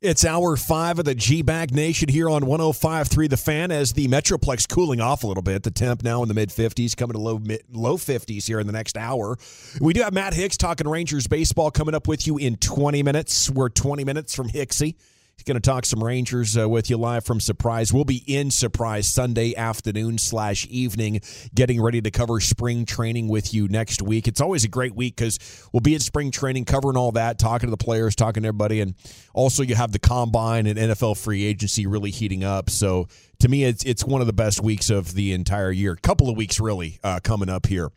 It's hour 5 of the G-Bag Nation here on 105.3 The Fan as the Metroplex cooling off a little bit. The temp now in the mid-50s, coming to low 50s here in the next hour. We do have Matt Hicks talking Rangers baseball coming up with you in 20 minutes. We're 20 minutes from Hicksy. He's going to talk some Rangers with you live from Surprise. We'll be in Surprise Sunday afternoon/evening, getting ready to cover spring training with you next week. It's always a great week because we'll be at spring training, covering all that, talking to the players, talking to everybody. And also you have the Combine and NFL free agency really heating up. So to me, it's one of the best weeks of the entire year. Couple of weeks really coming up here.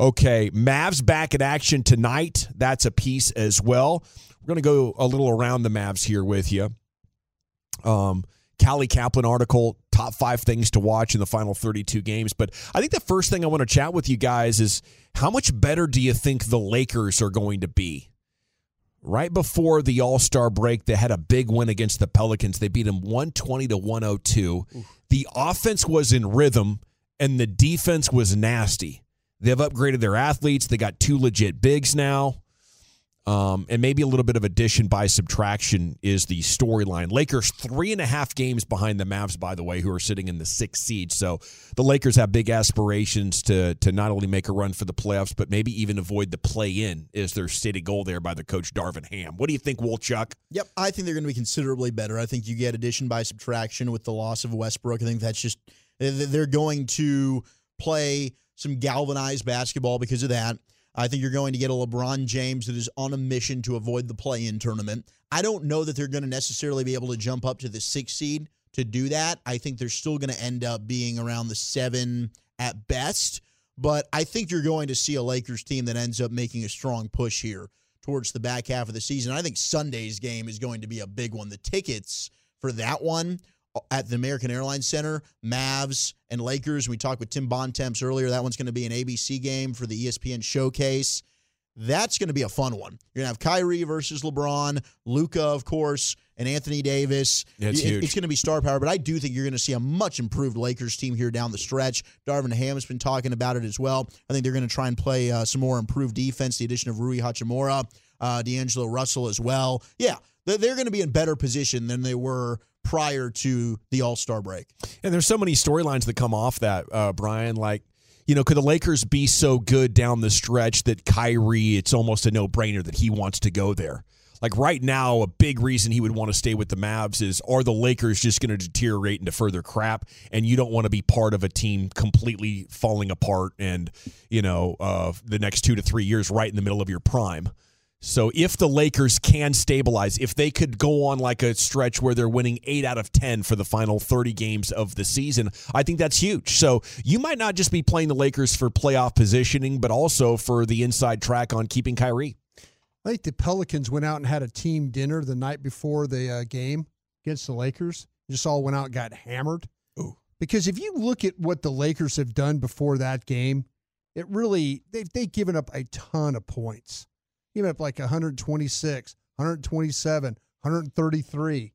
Okay, Mavs back in action tonight. That's a piece as well. We're going to go a little around the Mavs here with you. Callie Kaplan article, top 5 things to watch in the final 32 games. But I think the first thing I want to chat with you guys is, how much better do you think the Lakers are going to be? Right before the All-Star break, they had a big win against the Pelicans. They beat them 120-102. Oof. The offense was in rhythm, and the defense was nasty. They've upgraded their athletes. They got 2 legit bigs now. And maybe a little bit of addition by subtraction is the storyline. Lakers 3.5 games behind the Mavs, by the way, who are sitting in the 6th seed. So the Lakers have big aspirations to not only make a run for the playoffs, but maybe even avoid the play-in, is their stated goal there by the coach Darvin Ham. What do you think, Wolchuk? Yep, I think they're going to be considerably better. I think you get addition by subtraction with the loss of Westbrook. I think that's just, they're going to play some galvanized basketball because of that. I think you're going to get a LeBron James that is on a mission to avoid the play-in tournament. I don't know that they're going to necessarily be able to jump up to the 6th seed to do that. I think they're still going to end up being around the 7 at best. But I think you're going to see a Lakers team that ends up making a strong push here towards the back half of the season. I think Sunday's game is going to be a big one. The tickets for that one at the American Airlines Center, Mavs and Lakers. We talked with Tim Bontemps earlier. That one's going to be an ABC game for the ESPN showcase. That's going to be a fun one. You're going to have Kyrie versus LeBron, Luka, of course, and Anthony Davis. It's huge. It's going to be star power, but I do think you're going to see a much improved Lakers team here down the stretch. Darvin Ham has been talking about it as well. I think they're going to try and play some more improved defense, the addition of Rui Hachimura, D'Angelo Russell as well. Yeah, they're going to be in better position than they were prior to the All-Star break. And there's so many storylines that come off that, Brian. Like, you know, could the Lakers be so good down the stretch that Kyrie, it's almost a no-brainer that he wants to go there? Like right now, a big reason he would want to stay with the Mavs is, are the Lakers just going to deteriorate into further crap, and you don't want to be part of a team completely falling apart and, you know, the next 2 to 3 years right in the middle of your prime? So if the Lakers can stabilize, if they could go on like a stretch where they're winning 8 out of 10 for the final 30 games of the season, I think that's huge. So you might not just be playing the Lakers for playoff positioning, but also for the inside track on keeping Kyrie. I think the Pelicans went out and had a team dinner the night before the game against the Lakers. Just all went out and got hammered. Ooh. Because if you look at what the Lakers have done before that game, it really, they've given up a ton of points. Even up like 126, 127, 133.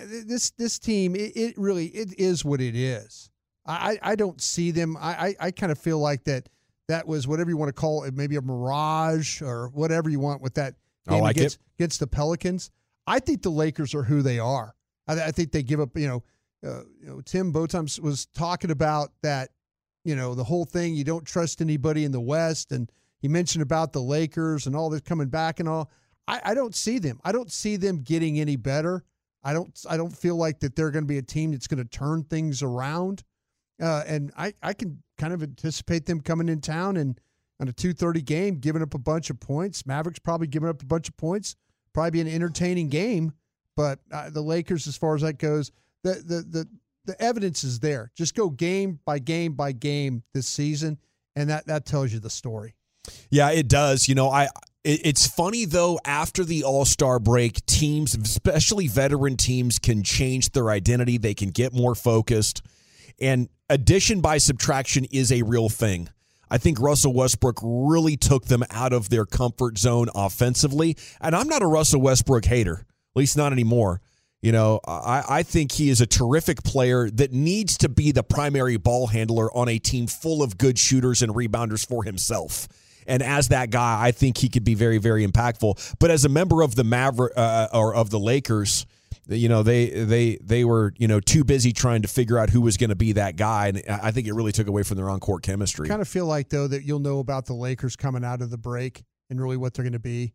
This team, it really is what it is. I don't see them. I kind of feel like that was whatever you want to call it, maybe a mirage or whatever you want with that game like against the Pelicans. I think the Lakers are who they are. I think they give up. You know, Tim Bontemps was talking about that. You know, the whole thing. You don't trust anybody in the West, and he mentioned about the Lakers and all this coming back and all. I don't see them. I don't see them getting any better. I don't feel like that they're going to be a team that's going to turn things around. And I can kind of anticipate them coming in town and on a 2:30 game, giving up a bunch of points. Mavericks probably giving up a bunch of points. Probably be an entertaining game, but the Lakers, as far as that goes, the evidence is there. Just go game by game by game this season, and that tells you the story. Yeah, it does. You know, it's funny, though, after the All-Star break, teams, especially veteran teams, can change their identity. They can get more focused. And addition by subtraction is a real thing. I think Russell Westbrook really took them out of their comfort zone offensively. And I'm not a Russell Westbrook hater, at least not anymore. You know, I think he is a terrific player that needs to be the primary ball handler on a team full of good shooters and rebounders for himself. And as that guy, I think he could be very, very impactful. But as a member of the Lakers, you know, they were, you know, too busy trying to figure out who was going to be that guy, and I think it really took away from their on-court chemistry. I kind of feel like, though, that you'll know about the Lakers coming out of the break and really what they're going to be.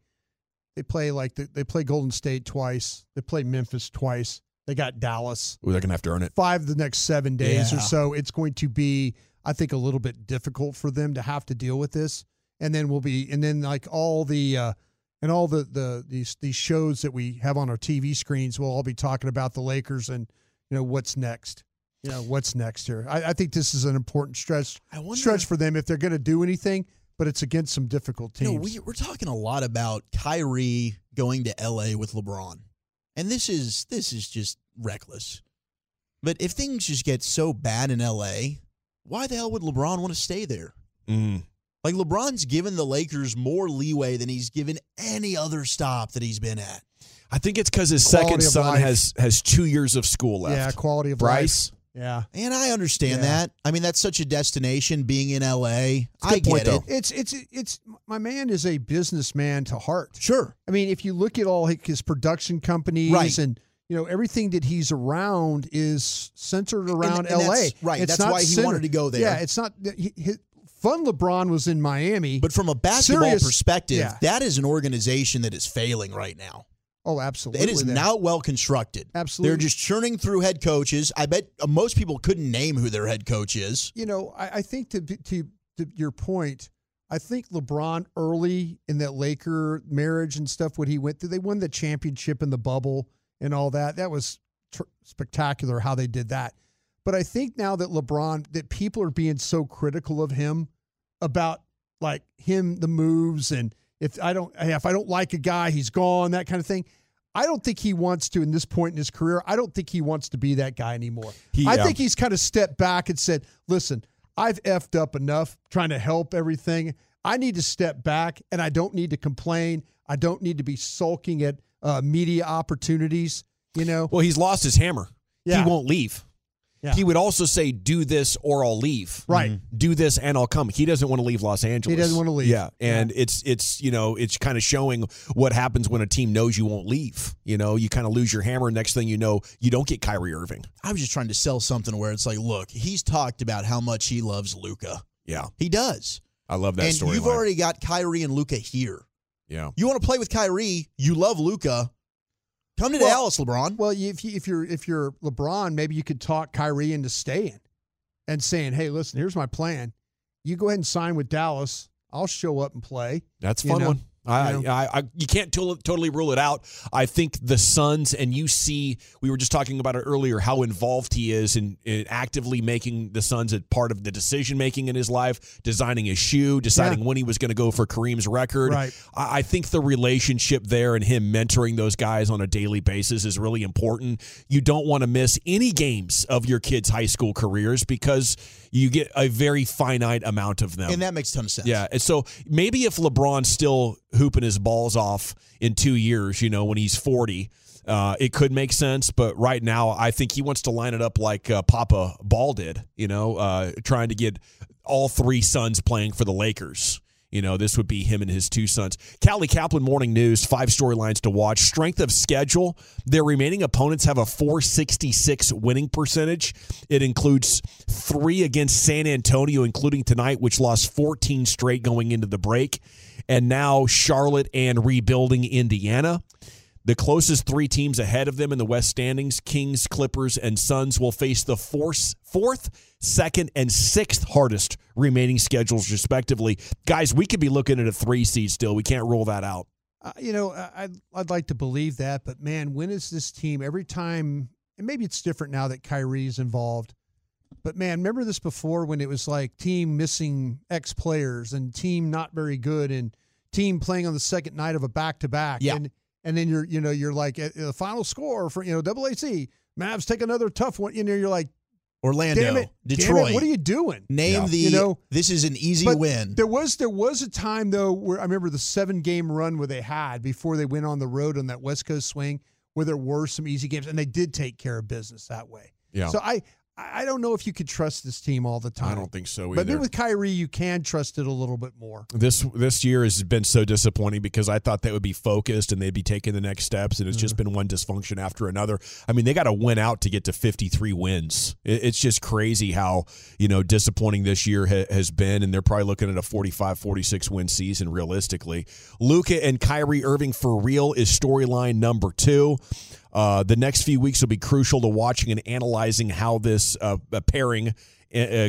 They play they play Golden State twice. They play Memphis twice. They got Dallas. Ooh, they're going to have to earn it. 5 of the next 7 days or so. It's going to be, I think, a little bit difficult for them to have to deal with this. And then all the shows that we have on our TV screens will all be talking about the Lakers and, you know, what's next. You know, what's next here. I think this is an important stretch for them if they're going to do anything, but it's against some difficult teams. You know, we're talking a lot about Kyrie going to L.A. with LeBron, and this is just reckless. But if things just get so bad in L.A., why the hell would LeBron want to stay there? Mm-hmm. Like, LeBron's given the Lakers more leeway than he's given any other stop that he's been at. I think it's because his second son has 2 years of school left. Yeah, quality of life. Yeah. And I understand that. I mean, that's such a destination, being in L.A. I get it. It's my man is a businessman to heart. Sure. I mean, if you look at all his production companies and, you know, everything that he's around is centered around L.A. Right. That's why he wanted to go there. Yeah, it's not... Fun LeBron was in Miami. But from a basketball perspective, that is an organization that is failing right now. Oh, absolutely. It is not well constructed. Absolutely. They're just churning through head coaches. I bet most people couldn't name who their head coach is. You know, I think to your point, I think LeBron early in that Laker marriage and stuff, what he went through, they won the championship in the bubble and all that. That was spectacular how they did that. But I think now that LeBron, that people are being so critical of him about, like, him, the moves, and if I don't like a guy, he's gone, that kind of thing. I don't think he wants to, in this point in his career, I don't think he wants to be that guy anymore. I think he's kind of stepped back and said, listen, I've effed up enough trying to help everything. I need to step back, and I don't need to complain. I don't need to be sulking at media opportunities, you know. Well, he's lost his hammer. Yeah. He won't leave. Yeah. He would also say, do this or I'll leave. Right. Mm-hmm. Do this and I'll come. He doesn't want to leave Los Angeles. He doesn't want to leave. Yeah. And it's you know, it's kind of showing what happens when a team knows you won't leave. You know, you kind of lose your hammer. Next thing you know, you don't get Kyrie Irving. I was just trying to sell something where it's like, look, he's talked about how much he loves Luka. Yeah. He does. I love that story. You've already got Kyrie and Luka here. Yeah. You want to play with Kyrie. You love Luka. Come to Dallas, LeBron. Well, if you're LeBron, maybe you could talk Kyrie into staying and saying, hey, listen, here's my plan. You go ahead and sign with Dallas. I'll show up and play. That's a fun one. You can't totally rule it out. I think the Suns, and you see, we were just talking about it earlier, how involved he is in actively making the Suns a part of the decision-making in his life, designing his shoe, deciding when he was going to go for Kareem's record. Right. I think the relationship there and him mentoring those guys on a daily basis is really important. You don't want to miss any games of your kids' high school careers because you get a very finite amount of them. And that makes a ton of sense. Yeah, and so maybe if LeBron still hooping his balls off in 2 years, you know, when he's 40, it could make sense. But right now, I think he wants to line it up like Papa Ball did, you know, trying to get all 3 sons playing for the Lakers. You know, this would be him and his 2 sons. Callie Kaplan, Morning News, 5 storylines to watch. Strength of schedule. Their remaining opponents have a .466 winning percentage. It includes 3 against San Antonio, including tonight, which lost 14 straight going into the break. And now Charlotte and rebuilding Indiana. The closest three teams ahead of them in the West standings, Kings, Clippers, and Suns, will face the fourth, second, and sixth hardest remaining schedules, respectively. Guys, we could be looking at a 3 seed still. We can't rule that out. I'd like to believe that, but, man, when is this team every time – and maybe it's different now that Kyrie's involved. But, man, remember this before when it was like team missing X players and team not very good and team playing on the second night of a back-to-back. Yeah. And then you're like the final score for AAC Mavs take another tough one. You're like Orlando, Detroit. What are you doing? This is an easy win. There was a time though where I remember the 7-game run where they had before they went on the road on that West Coast swing where there were some easy games and they did take care of business that way. Yeah. So I don't know if you could trust this team all the time. I don't think so either. But then with Kyrie, you can trust it a little bit more. This year has been so disappointing because I thought they would be focused and they'd be taking the next steps, and it's just been one dysfunction after another. I mean, they got to win out to get to 53 wins. It's just crazy how disappointing this year has been, and they're probably looking at a 45, 46 win season realistically. Luka and Kyrie Irving for real is storyline number 2. The next few weeks will be crucial to watching and analyzing how this pairing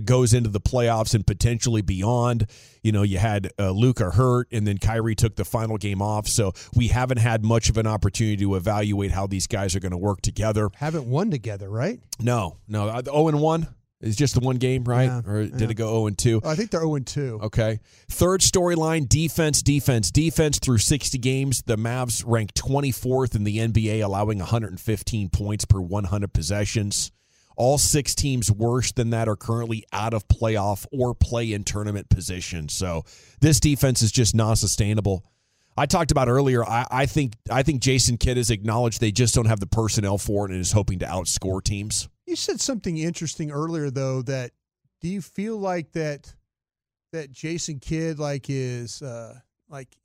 goes into the playoffs and potentially beyond. You had Luka hurt, and then Kyrie took the final game off. So we haven't had much of an opportunity to evaluate how these guys are going to work together. Haven't won together, right? No. 0-1 is just the one game, right? Yeah, or did it go 0-2? I think they're 0-2. Okay. Third storyline, defense. Through 60 games, the Mavs ranked 24th in the NBA, allowing 115 points per 100 possessions. All 6 teams worse than that are currently out of playoff or play-in tournament position. So this defense is just not sustainable. I talked about earlier, I think Jason Kidd has acknowledged they just don't have the personnel for it and is hoping to outscore teams. You said something interesting earlier, though, that do you feel like that Jason Kidd is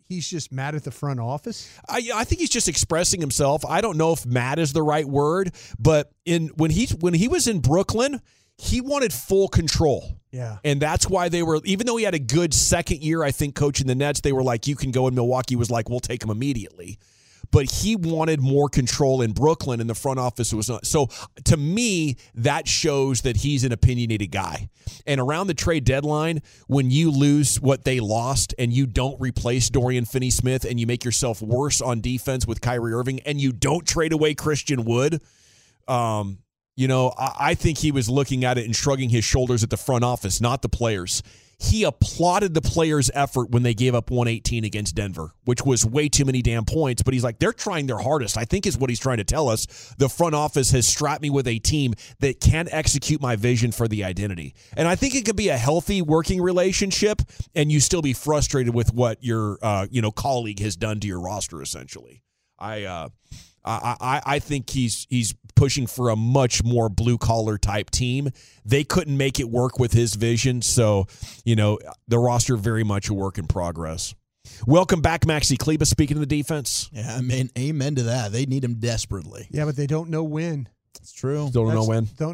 he's just mad at the front office? I think he's just expressing himself. I don't know if mad is the right word, but when he was in Brooklyn, he wanted full control. Yeah. And that's why they were, even though he had a good second year, I think, coaching the Nets, they were like, you can go, in Milwaukee was like, we'll take him immediately. But he wanted more control in Brooklyn, and the front office was not. So to me, that shows that he's an opinionated guy. And around the trade deadline, when you lose what they lost and you don't replace Dorian Finney-Smith and you make yourself worse on defense with Kyrie Irving and you don't trade away Christian Wood, I think he was looking at it and shrugging his shoulders at the front office, not the players. He applauded the players' effort when they gave up 118 against Denver, which was way too many damn points. But he's like, they're trying their hardest, I think is what he's trying to tell us. The front office has strapped me with a team that can execute my vision for the identity. And I think it could be a healthy working relationship and you still be frustrated with what your colleague has done to your roster, essentially. I think he's pushing for a much more blue-collar type team. They couldn't make it work with his vision, so, the roster very much a work in progress. Welcome back, Maxi Kleba, speaking of the defense. Yeah, I mean, amen to that. They need him desperately. Yeah, but they don't know when. It's true. Don't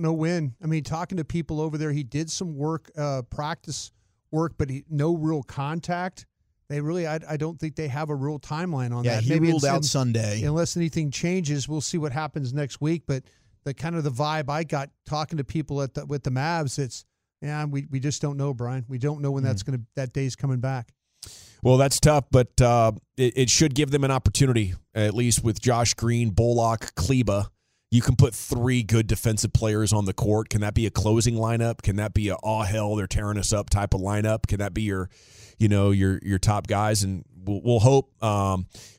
know when. I mean, talking to people over there, he did some work, practice work, but no real contact. They really, I don't think they have a real timeline on that. Yeah, he ruled out Sunday. Unless anything changes, we'll see what happens next week. But the kind of the vibe I got talking to people with the Mavs, it's we just don't know, Brian. We don't know when that day's coming back. Well, that's tough, but it should give them an opportunity, at least with Josh Green, Bullock, Kleba. You can put 3 good defensive players on the court. Can that be a closing lineup? Can that be a oh hell they're tearing us up type of lineup? Can that be your top guys? And we'll hope.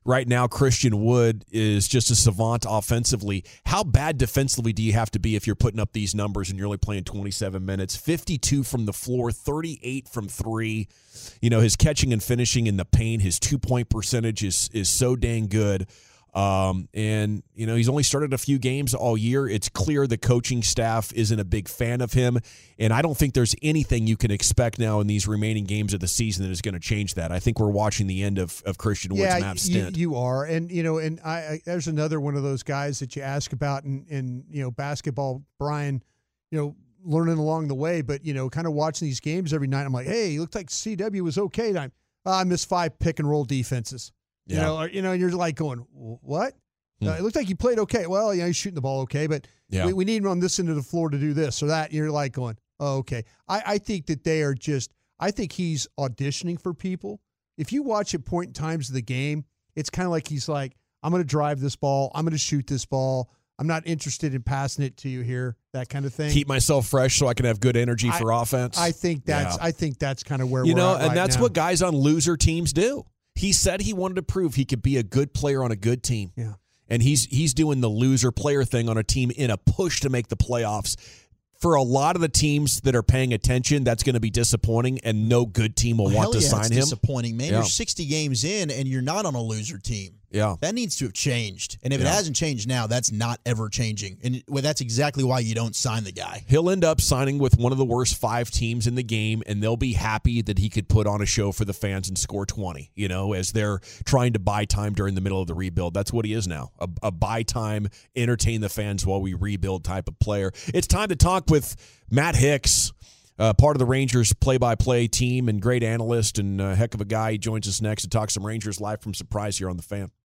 Right now, Christian Wood is just a savant offensively. How bad defensively do you have to be if you're putting up these numbers and you're only playing 27 minutes? 52 from the floor, 38 from 3. His catching and finishing in the paint, his 2-point percentage is so dang good. And he's only started a few games all year. It's clear the coaching staff isn't a big fan of him, and I don't think there's anything you can expect now in these remaining games of the season that is going to change that. I think we're watching the end of Christian Wood's map stint. You are, and there's another one of those guys that you ask about in basketball, Brian, learning along the way, but kind of watching these games every night. I'm like, hey, he looked like CW was okay tonight. I missed 5 pick and roll defenses. Yeah. You're like going, what? It looked like he played okay. Well, he's shooting the ball okay, but we need him on this end of the floor to do this or that. You're like going, oh, okay. I think that they are just – I think he's auditioning for people. If you watch at point in times of the game, it's kind of like he's like, I'm going to drive this ball. I'm going to shoot this ball. I'm not interested in passing it to you here, that kind of thing. Keep myself fresh so I can have good energy for offense. I think that's kind of where we're at right now. And that's what guys on loser teams do. He said he wanted to prove he could be a good player on a good team. Yeah. And he's doing the loser player thing on a team in a push to make the playoffs. For a lot of the teams that are paying attention, that's going to be disappointing, and no good team will want to sign him. Disappointing, man. Yeah. You're 60 games in, and you're not on a loser team. Yeah, that needs to have changed. And if it hasn't changed now, that's not ever changing. And that's exactly why you don't sign the guy. He'll end up signing with one of the worst 5 teams in the game, and they'll be happy that he could put on a show for the fans and score 20, as they're trying to buy time during the middle of the rebuild. That's what he is now, a buy time, entertain the fans while we rebuild type of player. It's time to talk with Matt Hicks, part of the Rangers play-by-play team and great analyst and a heck of a guy. He joins us next to talk some Rangers live from Surprise here on The Fan.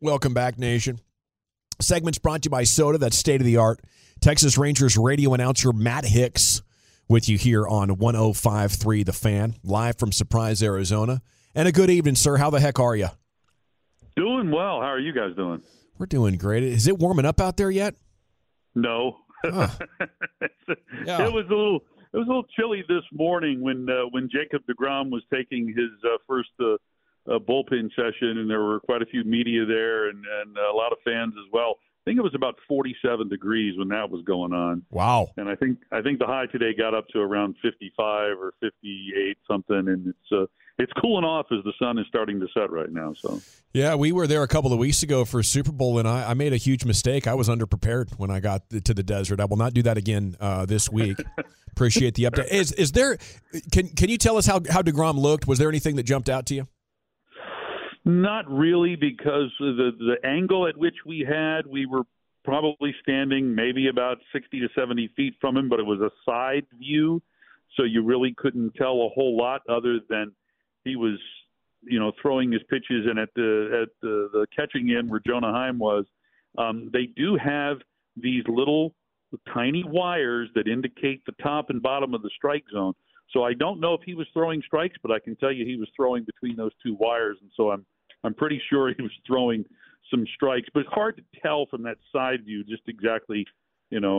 Welcome back, Nation. Segments brought to you by Soda, that's state-of-the-art. Texas Rangers radio announcer Matt Hicks with you here on 105.3 The Fan, live from Surprise, Arizona. And a good evening, sir. How the heck are you? Doing well. How are you guys doing? We're doing great. Is it warming up out there yet? No. It was a little chilly this morning when Jacob DeGrom was taking his first bullpen session, and there were quite a few media there and a lot of fans as well. I think it was about 47 degrees when that was going on. Wow. And I think the high today got up to around 55 or 58 something, and it's cooling off as the sun is starting to set right now. So yeah, we were there a couple of weeks ago for Super Bowl, and I made a huge mistake. I was underprepared when I got to the desert. I will not do that again this week. Appreciate the update. Is there? Can you tell us how DeGrom looked? Was there anything that jumped out to you? Not really, because the angle at which we were probably standing maybe about 60 to 70 feet from him, but it was a side view, so you really couldn't tell a whole lot other than he was, throwing his pitches, and at the catching end where Jonah Heim was, they do have these little tiny wires that indicate the top and bottom of the strike zone. So I don't know if he was throwing strikes, but I can tell you he was throwing between those two wires, and so I'm pretty sure he was throwing some strikes. But it's hard to tell from that side view just exactly,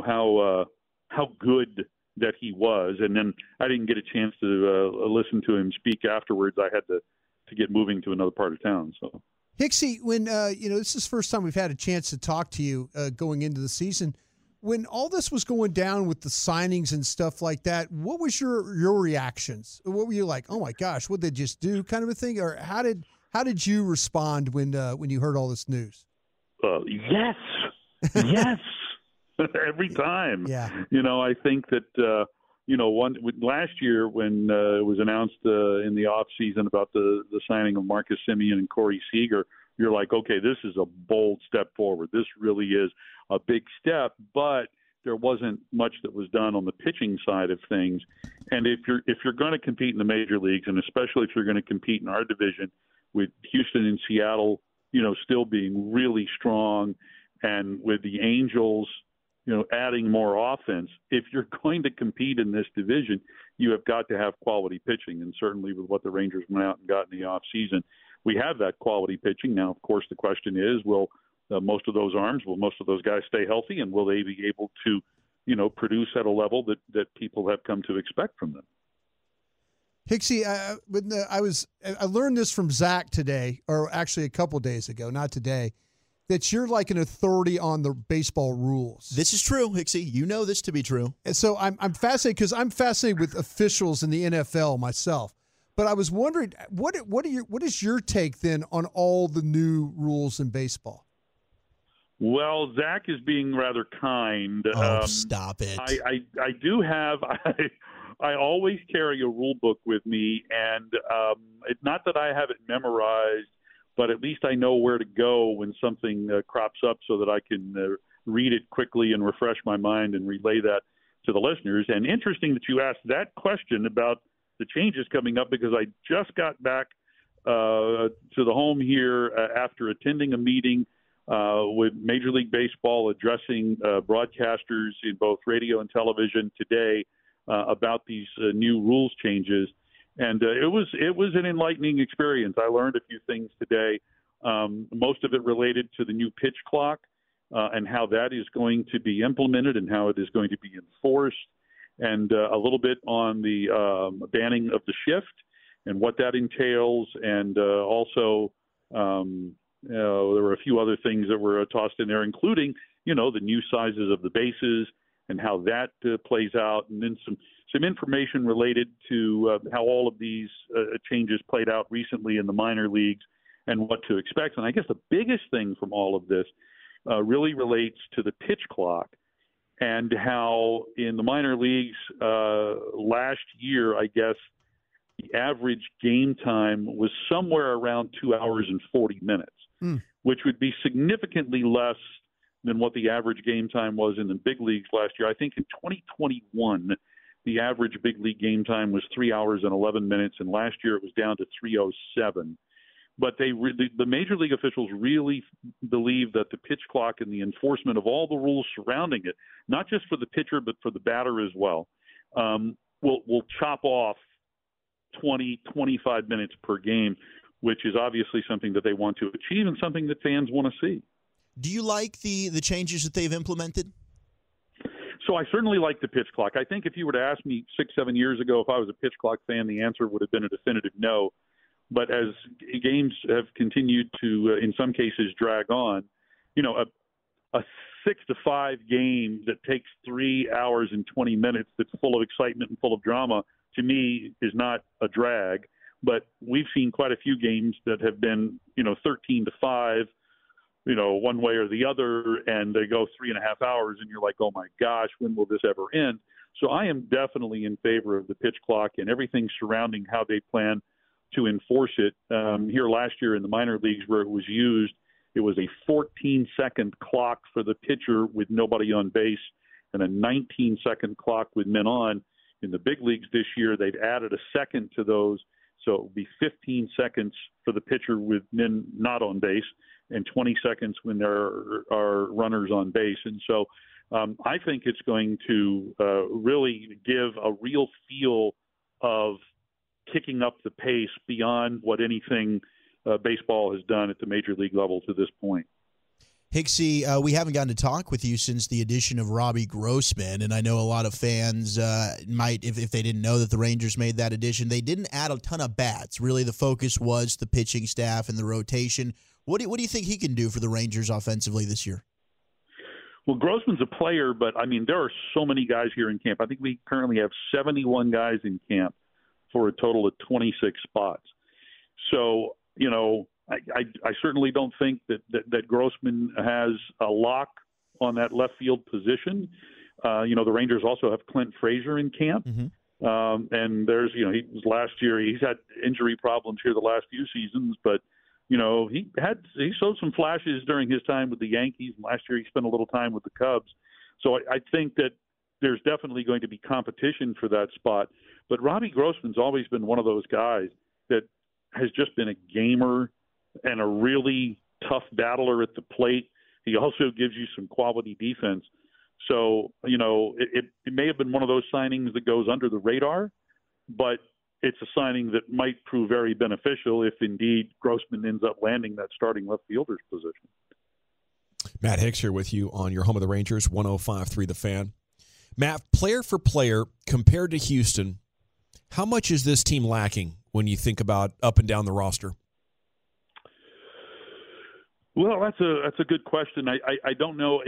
how good that he was. And then I didn't get a chance to listen to him speak afterwards. I had to get moving to another part of town. So Hicksy, when this is the first time we've had a chance to talk to you going into the season. When all this was going down with the signings and stuff like that, what was your reactions? What were you like? Oh my gosh, what did they just do? Kind of a thing, or how did you respond when you heard all this news? Yes, every time. Yeah, I think that last year when it was announced in the off season about the signing of Marcus Semien and Corey Seager, you're like, okay, this is a bold step forward. This really is a big step, but there wasn't much that was done on the pitching side of things. And if you're going to compete in the major leagues, and especially if you're going to compete in our division with Houston and Seattle, you know, still being really strong, and with the Angels, you know, adding more offense, if you're going to compete in this division, you have got to have quality pitching. And certainly with what the Rangers went out and got in the offseason, we have that quality pitching. Now, of course, the question is, will most of those guys stay healthy, and will they be able to, you know, produce at a level that people have come to expect from them? Hicksy, I learned this from Zach today, or actually a couple days ago, not today, that you're like an authority on the baseball rules. This is true, Hicksy. You know this to be true. And so I'm fascinated, because I'm fascinated with officials in the NFL myself. But I was wondering, what is your take then on all the new rules in baseball? Well, Zach is being rather kind. Oh, stop it. I do have. I always carry a rule book with me, and it's not that I have it memorized, but at least I know where to go when something crops up, so that I can read it quickly and refresh my mind and relay that to the listeners. And interesting that you asked that question about the changes coming up, because I just got back to the home here after attending a meeting with Major League Baseball addressing broadcasters in both radio and television today about these new rules changes, and it was an enlightening experience. I learned a few things today, most of it related to the new pitch clock and how that is going to be implemented and how it is going to be enforced, and a little bit on the banning of the shift and what that entails, and also there were a few other things that were tossed in there, including, you know, the new sizes of the bases and how that plays out, and then some information related to how all of these changes played out recently in the minor leagues and what to expect. And I guess the biggest thing from all of this really relates to the pitch clock, and how in the minor leagues last year, I guess, the average game time was somewhere around 2 hours and 40 minutes, which would be significantly less than what the average game time was in the big leagues last year. I think in 2021, the average big league game time was 3 hours and 11 minutes, and last year it was down to 3:07. But the major league officials really believe that the pitch clock and the enforcement of all the rules surrounding it, not just for the pitcher but for the batter as well, will chop off 20, 25 minutes per game, which is obviously something that they want to achieve and something that fans want to see. Do you like the changes that they've implemented? So I certainly like the pitch clock. I think if you were to ask me 6-7 years ago if I was a pitch clock fan, the answer would have been a definitive no. But as games have continued to, in some cases, drag on, you know, a 6-5 game that takes 3 hours and 20 minutes that's full of excitement and full of drama, to me, is not a drag. But we've seen quite a few games that have been, you know, 13-5, you know, one way or the other, and they go 3.5 hours, and you're like, oh my gosh, when will this ever end? So I am definitely in favor of the pitch clock and everything surrounding how they plan to enforce it. Here last year in the minor leagues where it was used, it was a 14-second clock for the pitcher with nobody on base and a 19-second clock with men on. In the big leagues this year, they've added a second to those, so it will be 15 seconds for the pitcher with men not on base, and 20 seconds when there are runners on base. And so I think it's going to really give a real feel of kicking up the pace beyond what anything baseball has done at the major league level to this point. Hicksy, we haven't gotten to talk with you since the addition of Robbie Grossman, and I know a lot of fans might, if they didn't know that the Rangers made that addition, they didn't add a ton of bats. Really, the focus was the pitching staff and the rotation. What do you think he can do for the Rangers offensively this year? Well, Grossman's a player, but, I mean, there are so many guys here in camp. I think we currently have 71 guys in camp for a total of 26 spots. So, you know, I certainly don't think that Grossman has a lock on that left field position. You know, the Rangers also have Clint Frazier in camp. Mm-hmm. And there's, you know, he was last year, he's had injury problems here the last few seasons, but you know, he showed some flashes during his time with the Yankees. Last year he spent a little time with the Cubs. So I think that there's definitely going to be competition for that spot. But Robbie Grossman's always been one of those guys that has just been a gamer and a really tough battler at the plate. He also gives you some quality defense. So, you know, it may have been one of those signings that goes under the radar, but it's a signing that might prove very beneficial if indeed Grossman ends up landing that starting left fielder's position. Matt Hicks here with you on your home of the Rangers, 105.3 The Fan. Matt, player for player, compared to Houston, how much is this team lacking when you think about up and down the roster? Well, that's a good question. I don't know.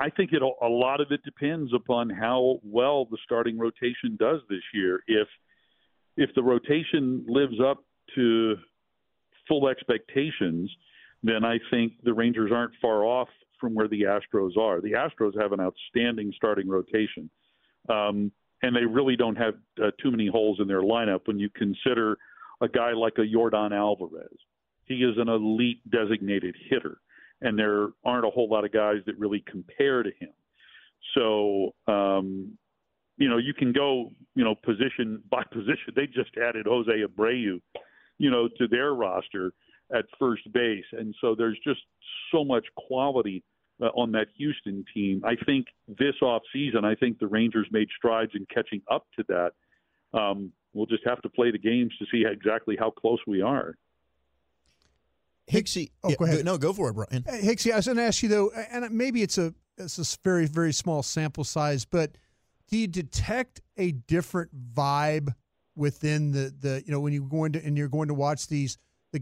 I think a lot of it depends upon how well the starting rotation does this year. If the rotation lives up to full expectations, then I think the Rangers aren't far off from where the Astros are. The Astros have an outstanding starting rotation, and they really don't have too many holes in their lineup when you consider a guy like a Yordan Alvarez. He is an elite designated hitter, and there aren't a whole lot of guys that really compare to him. So, you know, you can go, you know, position by position. They just added Jose Abreu, you know, to their roster at first base. And so there's just so much quality on that Houston team. I think this offseason, I think the Rangers made strides in catching up to that. We'll just have to play the games to see exactly how close we are. Hicksy, go ahead. No, go for it, Brian. Hicksy, I was going to ask you, though, and maybe it's a very, very small sample size, but do you detect a different vibe within the you know, when you're going to watch the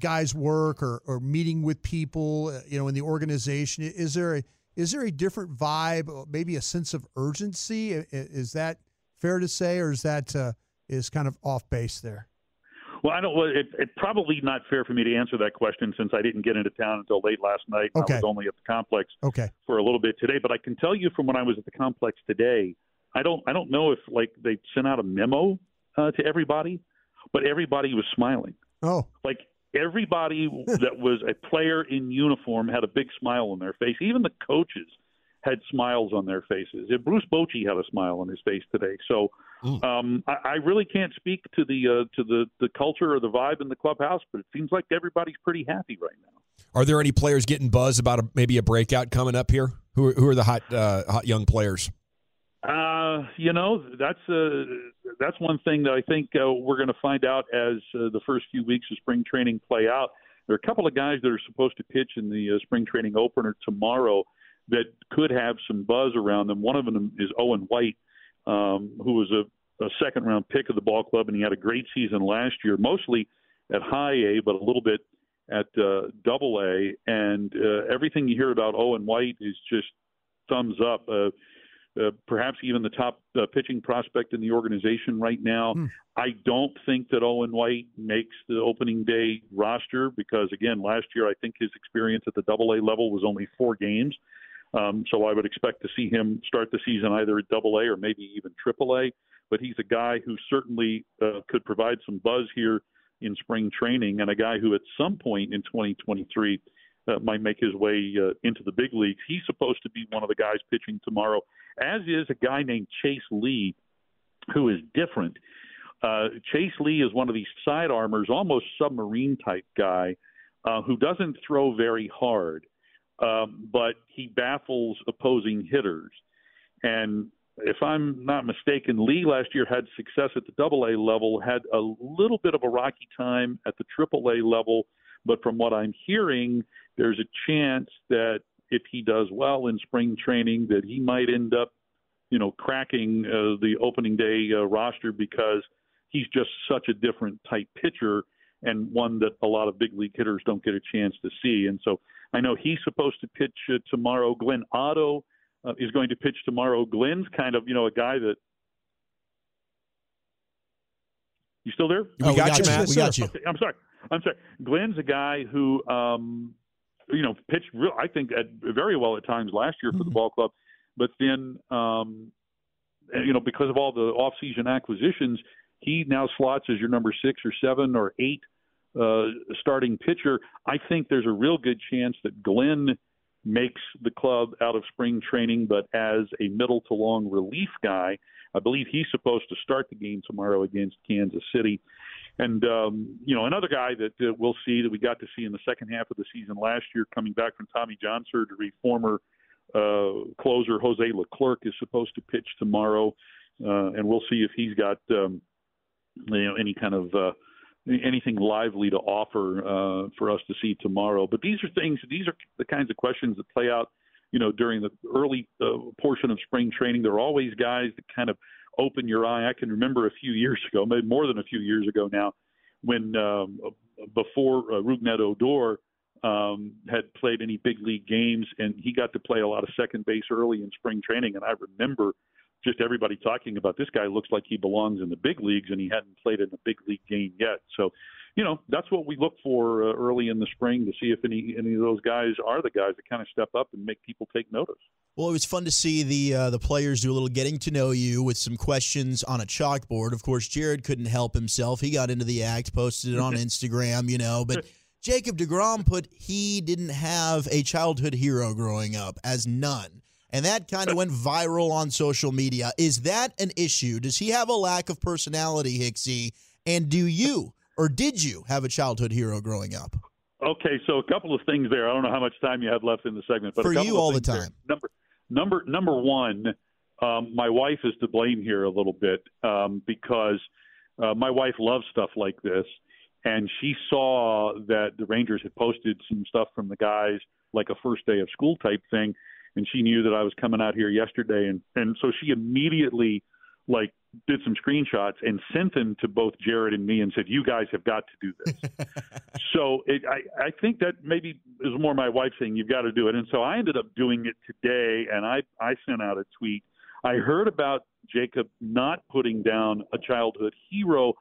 guys work or meeting with people, you know, in the organization? Is there a different vibe, maybe a sense of urgency? Is that fair to say, or is that is kind of off base there? Well, it's probably not fair for me to answer that question since I didn't get into town until late last night. Okay. I was only at the complex for a little bit today, but I can tell you from when I was at the complex today, I don't know if like they sent out a memo to everybody, but everybody was smiling. Oh, like everybody that was a player in uniform had a big smile on their face. Even the coaches had smiles on their faces. Bruce Bochy had a smile on his face today. So I really can't speak to the culture or the vibe in the clubhouse, but it seems like everybody's pretty happy right now. Are there any players getting buzz about maybe a breakout coming up here? Who are the hot young players? You know, that's one thing that I think we're going to find out as the first few weeks of spring training play out. There are a couple of guys that are supposed to pitch in the spring training opener tomorrow that could have some buzz around them. One of them is Owen White, who was a second-round pick of the ball club, and he had a great season last year, mostly at high A, but a little bit at double A. And everything you hear about Owen White is just thumbs up. Perhaps even the top pitching prospect in the organization right now. I don't think that Owen White makes the opening day roster because, again, last year I think his experience at the double A level was only 4 games. So I would expect to see him start the season either at double A or maybe even triple A. But he's a guy who certainly could provide some buzz here in spring training, and a guy who at some point in 2023 might make his way into the big leagues. He's supposed to be one of the guys pitching tomorrow, as is a guy named Chase Lee, who is different. Chase Lee is one of these side armers, almost submarine-type guy who doesn't throw very hard. But he baffles opposing hitters. And if I'm not mistaken, Lee last year had success at the double-A level, had a little bit of a rocky time at the triple-A level. But from what I'm hearing, there's a chance that if he does well in spring training, that he might end up, you know, cracking the opening day roster because he's just such a different type pitcher and one that a lot of big league hitters don't get a chance to see. And so I know he's supposed to pitch tomorrow. Glenn Otto is going to pitch tomorrow. Glenn's kind of, you know, a guy that... You still there? We got you, Matt. We got you. Okay, I'm sorry. Glenn's a guy who, you know, pitched, I think, very well at times last year for the ball club. But then, you know, because of all the off-season acquisitions, he now slots as your number 6 or 7 or 8 starting pitcher, I think there's a real good chance that Glenn makes the club out of spring training, but as a middle to long relief guy, I believe he's supposed to start the game tomorrow against Kansas City. And, another guy that we'll see, that we got to see in the second half of the season last year, coming back from Tommy John surgery, former closer Jose Leclerc is supposed to pitch tomorrow. And we'll see if he's got, any kind of anything lively to offer for us to see tomorrow. But these are the kinds of questions that play out, during the early portion of spring training. There are always guys that kind of open your eye. I can remember a few years ago, maybe more than a few years ago now, when before Rougned Odor had played any big league games, and he got to play a lot of second base early in spring training. And I remember just everybody talking about, this guy looks like he belongs in the big leagues, and he hadn't played in a big league game yet. So, that's what we look for early in the spring, to see if any of those guys are the guys that kind of step up and make people take notice. Well, it was fun to see the players do a little getting to know you with some questions on a chalkboard. Of course, Jared couldn't help himself. He got into the act, posted it on Instagram, but Jacob DeGrom put, he didn't have a childhood hero growing up, as none. And that kind of went viral on social media. Is that an issue? Does he have a lack of personality, Hicksy? And do you, or did you, have a childhood hero growing up? Okay, so a couple of things there. I don't know how much time you have left in the segment, but for you, all the time. Number one, my wife is to blame here a little bit, because my wife loves stuff like this, and she saw that the Rangers had posted some stuff from the guys, like a first day of school type thing. And she knew that I was coming out here yesterday. And so she immediately, did some screenshots and sent them to both Jared and me and said, you guys have got to do this. So I think that maybe is more my wife saying, you've got to do it. And so I ended up doing it today, and I sent out a tweet. I heard about Jacob not putting down a childhood hero.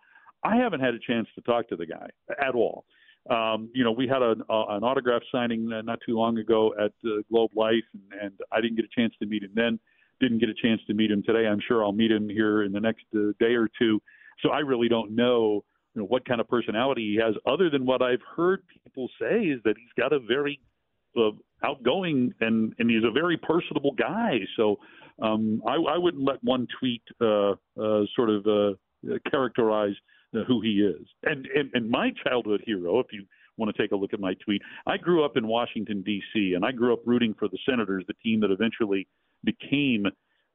I haven't had a chance to talk to the guy at all. We had an autograph signing not too long ago at Globe Life, and I didn't get a chance to meet him then. Didn't get a chance to meet him today. I'm sure I'll meet him here in the next day or two. So I really don't know, what kind of personality he has, other than what I've heard people say is that he's got a very outgoing and he's a very personable guy. So I wouldn't let one tweet characterize who he is. And my childhood hero, if you want to take a look at my tweet, I grew up in Washington, D.C., and I grew up rooting for the Senators, the team that eventually became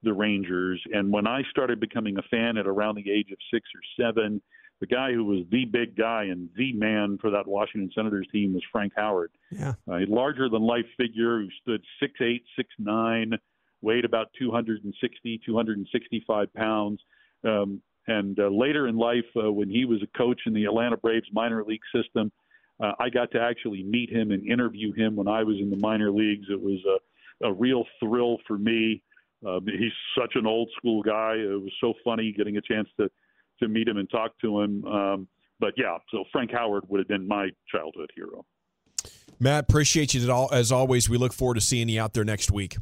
the Rangers. And when I started becoming a fan at around the age of 6 or 7, the guy who was the big guy and the man for that Washington Senators team was Frank Howard. Yeah. A larger-than-life figure who stood 6'8", 6'9", weighed about 260, 265 pounds. And later in life, when he was a coach in the Atlanta Braves minor league system, I got to actually meet him and interview him when I was in the minor leagues. It was a real thrill for me. He's such an old school guy. It was so funny getting a chance to meet him and talk to him. So Frank Howard would have been my childhood hero. Matt, appreciate you as always. We look forward to seeing you out there next week.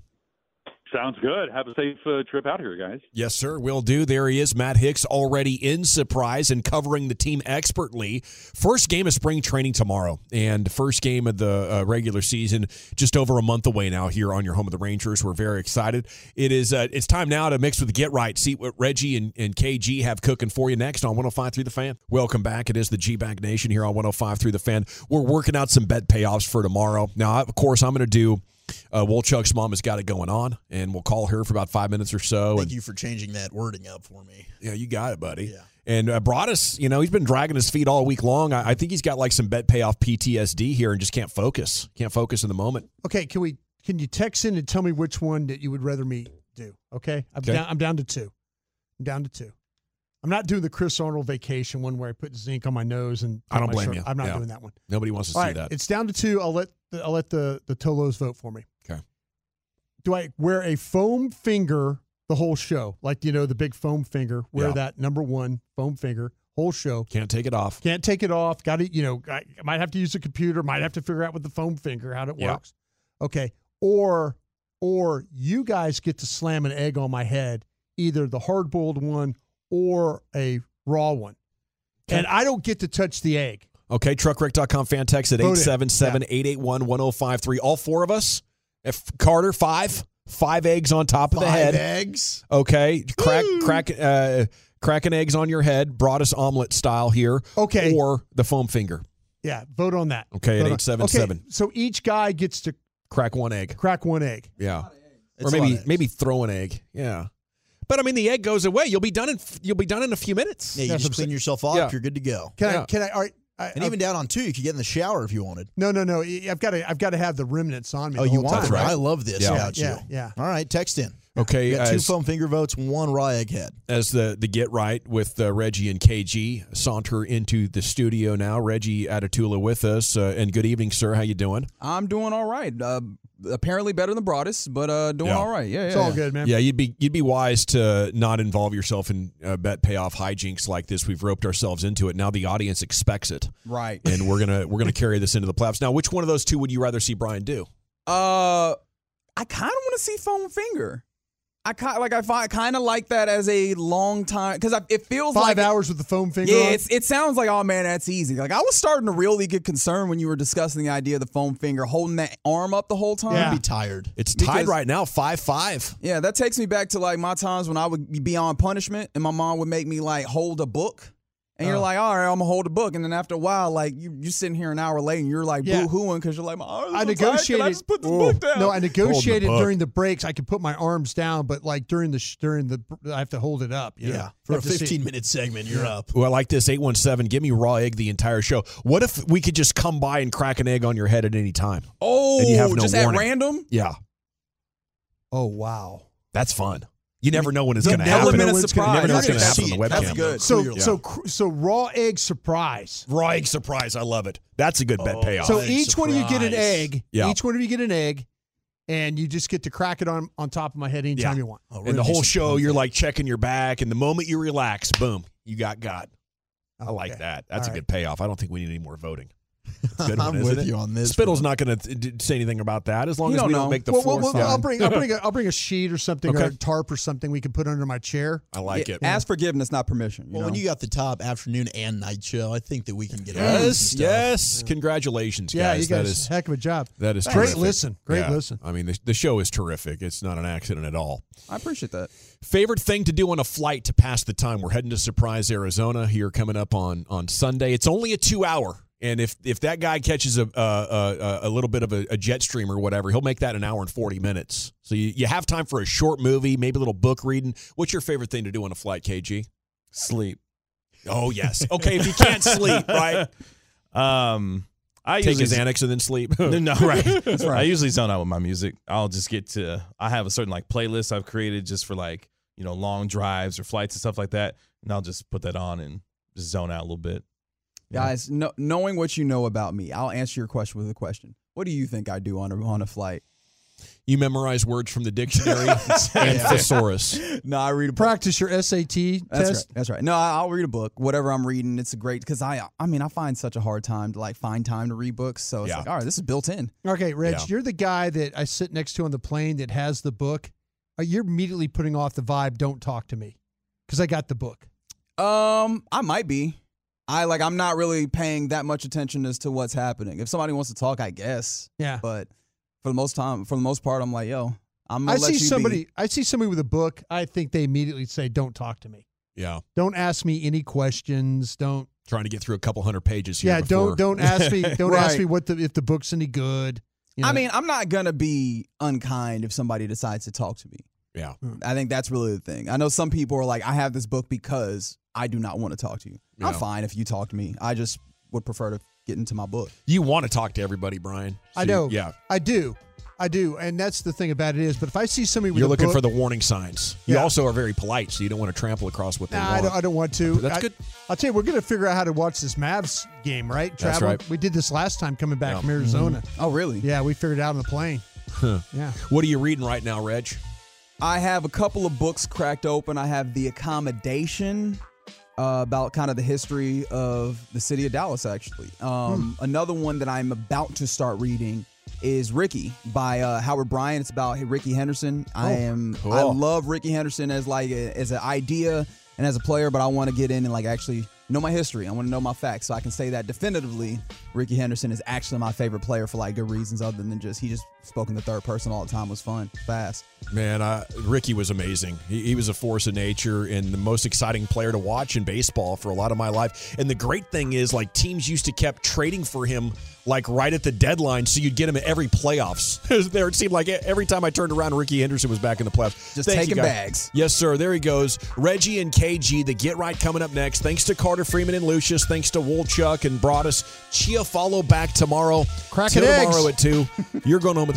Sounds good. Have a safe trip out here, guys. Yes, sir. Will do. There he is, Matt Hicks, already in Surprise and covering the team expertly. First game of spring training tomorrow, and first game of the regular season just over a month away now here on your home of the Rangers. We're very excited. It is, it's time now to mix with the Get Right. See what Reggie and KG have cooking for you next on 105.3 The Fan. Welcome back. It is the G-Bag Nation here on 105.3 The Fan. We're working out some bet payoffs for tomorrow. Now, of course, I'm going to do... Wolchuk's mom has got it going on, and we'll call her for about 5 minutes or so. Thank you for changing that wording up for me. Yeah, you got it, buddy. Yeah. And Broadus, he's been dragging his feet all week long. I think he's got some bet payoff PTSD here and just can't focus. Can't focus in the moment. Okay, can you text in and tell me which one that you would rather me do? Okay, I'm down to two. I'm not doing the Chris Arnold vacation one where I put zinc on my nose and I don't blame shirt. You. I'm not doing that one. Nobody wants to all see right, that. It's down to two. I'll let the Tolos vote for me. Okay. Do I wear a foam finger the whole show? The big foam finger. Wear that number one foam finger whole show. Can't take it off. Got to, I might have to use a computer. Might have to figure out with the foam finger how it works. Okay. Or you guys get to slam an egg on my head, either the hard-boiled one or a raw one. And I don't get to touch the egg. Okay, truckwreck.com fan text at 877-881-1053. All four of us. Carter, five eggs on top of the head. 5 eggs. Okay, cracking eggs on your head. Broadus omelet style here. Okay, or the foam finger. Yeah, vote on that. Okay, vote at 877. Okay, so each guy gets to crack one egg. Yeah, or maybe throw an egg. Yeah. But I mean, the egg goes away. You'll be done in a few minutes. Yeah, you just clean yourself off. Yeah. You're good to go. Can I? All right, even down on 2, you could get in the shower if you wanted. No. I've got to have the remnants on me. Oh, you want? Right. I love this about you. Yeah. All right, text in. Okay, got 2 foam finger votes, 1 raw egg head. As the get right with Reggie and KG saunter into the studio now. Reggie Atatula with us, and good evening, sir. How you doing? I'm doing all right. Apparently better than Broadus, but doing all right. Yeah, it's all good, man. Yeah, you'd be wise to not involve yourself in bet payoff hijinks like this. We've roped ourselves into it. Now the audience expects it, right? And we're gonna carry this into the playoffs. Now, which one of those two would you rather see Brian do? I kind of want to see foam finger. I kind of like that as a long time because it feels 5 hours with the foam finger. Yeah, it sounds like, oh man, that's easy. Like I was starting to really get concerned when you were discussing the idea of the foam finger, holding that arm up the whole time. Yeah. I'd be tired. It's tied right now, 5-5. Yeah, that takes me back to like my times when I would be on punishment and my mom would make me like hold a book. And you're like, all right, I'm going to hold a book. And then after a while, like, you're sitting here an hour late and you're like boo-hooing because you're like, my arms are tired. Can I just put this book down? No, I negotiated during the breaks. I could put my arms down, but like during the I have to hold it up. You know? For a 15-minute segment, you're up. Well, I like this, 817, give me raw egg the entire show. What if we could just come by and crack an egg on your head at any time? Oh, and you have no just warning. At random? Yeah. Oh, wow. That's fun. You never know when it's going to happen. You never know when it's going to happen on the webcam. That's good. So raw egg surprise. Raw egg surprise. I love it. That's a good bet payoff. So each one of you get an egg. Yeah. Each one of you get an egg, and you just get to crack it on top of my head anytime you want. Oh, really? And the whole show, you're like checking your back, and the moment you relax, boom, you got. I like that. That's a good payoff. I don't think we need any more voting. One, I'm with you on this. Spittle's not going to say anything about that as long as we don't make the force. Well, I'll bring a sheet or something or a tarp or something we can put under my chair. I like it. Ask forgiveness, not permission. When you got the top afternoon and night show, I think that we can get out of this. Yes. Congratulations, guys. Yeah, you guys did a heck of a job. That is terrific. Great listen. I mean, the show is terrific. It's not an accident at all. I appreciate that. Favorite thing to do on a flight to pass the time. We're heading to Surprise, Arizona here coming up on Sunday. It's only a 2-hour. And if that guy catches a little bit of a jet stream or whatever, he'll make that an hour and 40 minutes. So you have time for a short movie, maybe a little book reading. What's your favorite thing to do on a flight, KG? Sleep. Oh, yes. Okay, if you can't sleep, right? I usually take his Xanax and then sleep. No, right. That's right. I usually zone out with my music. I'll just get to – I have a certain, like, playlist I've created just for, like, you know, long drives or flights and stuff like that, and I'll just put that on and just zone out a little bit. Guys, knowing what you know about me, I'll answer your question with a question. What do you think I do on a flight? You memorize words from the dictionary and thesaurus. No, I read a book. Practice your SAT test. That's right. No, I'll read a book. Whatever I'm reading, it's a great because I find such a hard time to like find time to read books. So it's like, all right, this is built in. Okay, Reg, you're the guy that I sit next to on the plane that has the book. You're immediately putting off the vibe. Don't talk to me because I got the book. I might be. I'm not really paying that much attention as to what's happening. If somebody wants to talk, I guess. Yeah. But for the most part, I'm like, yo, I'm gonna let you be. I see somebody with a book. I think they immediately say, "Don't talk to me." Yeah. Don't ask me any questions. Don't. Trying to get through a couple hundred pages here. Yeah. Before. Don't ask me. Don't ask me if the book's any good. You know? I mean, I'm not gonna be unkind if somebody decides to talk to me. Yeah. I think that's really the thing. I know some people are like, I have this book because I do not want to talk to you. I'm fine if you talk to me. I just would prefer to get into my book. You want to talk to everybody, Brian. So I know. Yeah. I do. And that's the thing about it is, but if I see somebody with a book. You're looking for the warning signs. Yeah. You also are very polite, so you don't want to trample across what they want. I don't want to. That's good. I'll tell you, we're going to figure out how to watch this Mavs game, right? Travel. That's right. We did this last time coming back from Arizona. Mm-hmm. Oh, really? Yeah, we figured it out on the plane. Huh. Yeah. What are you reading right now, Reg? I have a couple of books cracked open. I have The Accommodation, about kind of the history of the city of Dallas, actually. Another one that I'm about to start reading is Ricky by Howard Bryant. It's about Ricky Henderson. I love Ricky Henderson as an idea and as a player, but I want to get in and like actually know my history. I want to know my facts so I can say that definitively Rickey Henderson is actually my favorite player for like good reasons other than just he just spoke in the third person all the time. It was fun, fast. Man, Rickey was amazing. He was a force of nature and the most exciting player to watch in baseball for a lot of my life. And the great thing is like teams used to kept trading for him like right at the deadline so you'd get him at every playoffs. There it seemed like every time I turned around, Rickey Henderson was back in the playoffs. Just taking bags. Yes, sir. There he goes. Reggie and KG, the Get Right coming up next. Thanks to Carter Freeman and Lucius. Thanks to Wolchuk and Broadus. Chia follow back tomorrow. Cracking eggs. Tomorrow at 2. You're going home with